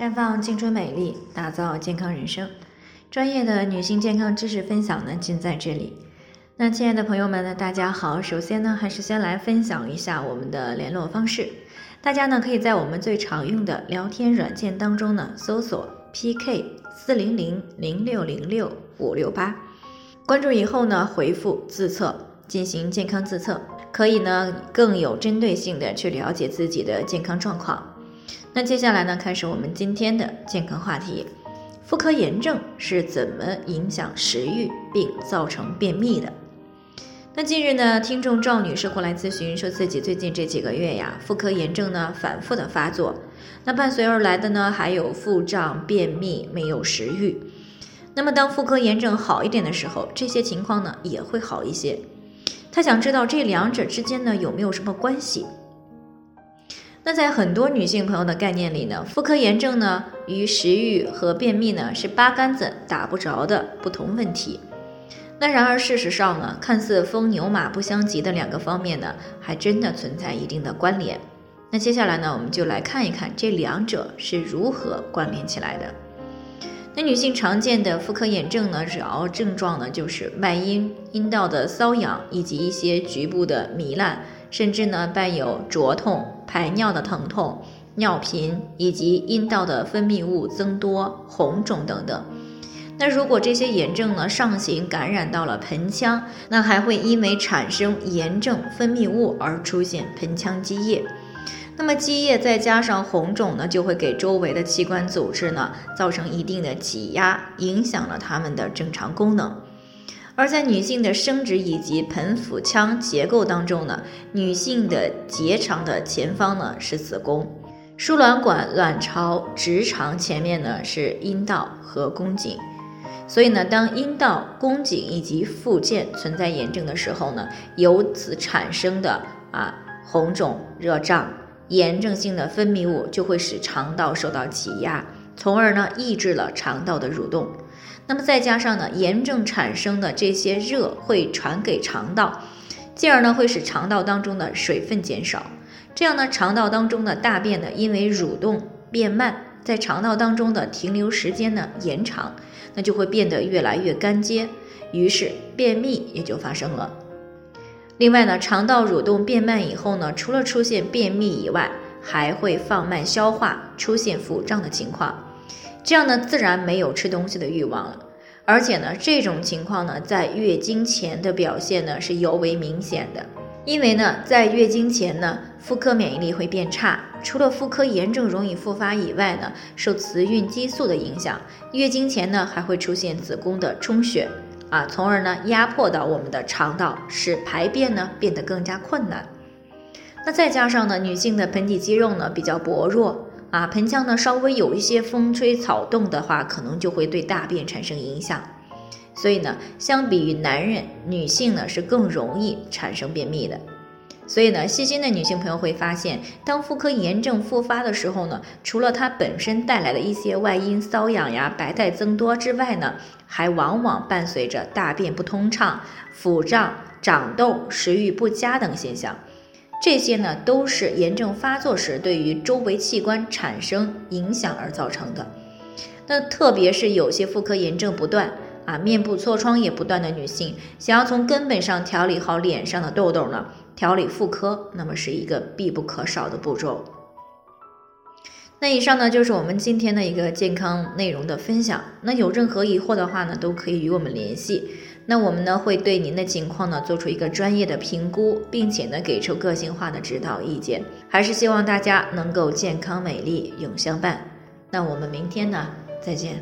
绽放青春美丽，打造健康人生。专业的女性健康知识分享呢，尽在这里。那亲爱的朋友们呢，大家好，首先呢，还是先来分享一下我们的联络方式。大家呢，可以在我们最常用的聊天软件当中呢，搜索 PK400-0606-568，关注以后呢，回复自测，进行健康自测，可以呢更有针对性的去了解自己的健康状况。那接下来呢，开始我们今天的健康话题，妇科炎症是怎么影响食欲并造成便秘的？那近日呢，听众赵女士过来咨询，说自己最近这几个月呀，妇科炎症呢反复的发作，那伴随而来的呢还有腹胀、便秘、没有食欲。那么当妇科炎症好一点的时候，这些情况呢也会好一些。她想知道这两者之间呢有没有什么关系？那在很多女性朋友的概念里呢，妇科炎症呢与食欲和便秘呢是八竿子打不着的不同问题。那然而事实上呢，看似风牛马不相及的两个方面呢，还真的存在一定的关联。那接下来呢，我们就来看一看这两者是如何关联起来的。那女性常见的妇科炎症呢，主要症状呢就是外阴、阴道的瘙痒以及一些局部的糜烂，甚至呢伴有灼痛、排尿的疼痛、尿频以及阴道的分泌物增多、红肿等等。那如果这些炎症呢上行感染到了盆腔，那还会因为产生炎症分泌物而出现盆腔积液。那么积液再加上红肿呢，就会给周围的器官组织呢造成一定的挤压，影响了它们的正常功能。而在女性的生殖以及盆腹腔结构当中呢，女性的结肠的前方呢是子宫，输卵管、卵巢、直肠前面呢是阴道和宫颈。所以呢，当阴道、宫颈以及附件存在炎症的时候呢，由此产生的红肿、热胀、炎症性的分泌物就会使肠道受到挤压，从而呢抑制了肠道的蠕动。那么再加上呢，炎症产生的这些热会传给肠道，进而呢会使肠道当中的水分减少，这样呢肠道当中的大便呢因为蠕动变慢，在肠道当中的停留时间呢延长，那就会变得越来越干结，于是便秘也就发生了。另外呢，肠道蠕动变慢以后呢，除了出现便秘以外，还会放慢消化，出现腹胀的情况，这样呢自然没有吃东西的欲望了。而且呢，这种情况呢在月经前的表现呢是尤为明显的，因为呢在月经前呢，妇科免疫力会变差，除了妇科炎症容易复发以外呢，受雌孕激素的影响，月经前呢还会出现子宫的充血从而呢压迫到我们的肠道，使排便呢变得更加困难。那再加上呢，女性的盆底肌肉呢比较薄弱盆腔呢稍微有一些风吹草动的话，可能就会对大便产生影响。所以呢，相比于男人，女性呢是更容易产生便秘的。所以呢，细心的女性朋友会发现，当妇科炎症复发的时候呢，除了它本身带来的一些外阴瘙痒呀、白带增多之外呢，还往往伴随着大便不通畅、腹胀、长痘、食欲不佳等现象。这些呢，都是炎症发作时对于周围器官产生影响而造成的。那特别是有些妇科炎症不断面部痤疮也不断的女性，想要从根本上调理好脸上的痘痘呢，调理妇科那么是一个必不可少的步骤。那以上呢就是我们今天的一个健康内容的分享，那有任何疑惑的话呢，都可以与我们联系，那我们呢会对您的情况呢做出一个专业的评估，并且呢给出个性化的指导意见，还是希望大家能够健康美丽永相伴。那我们明天呢再见。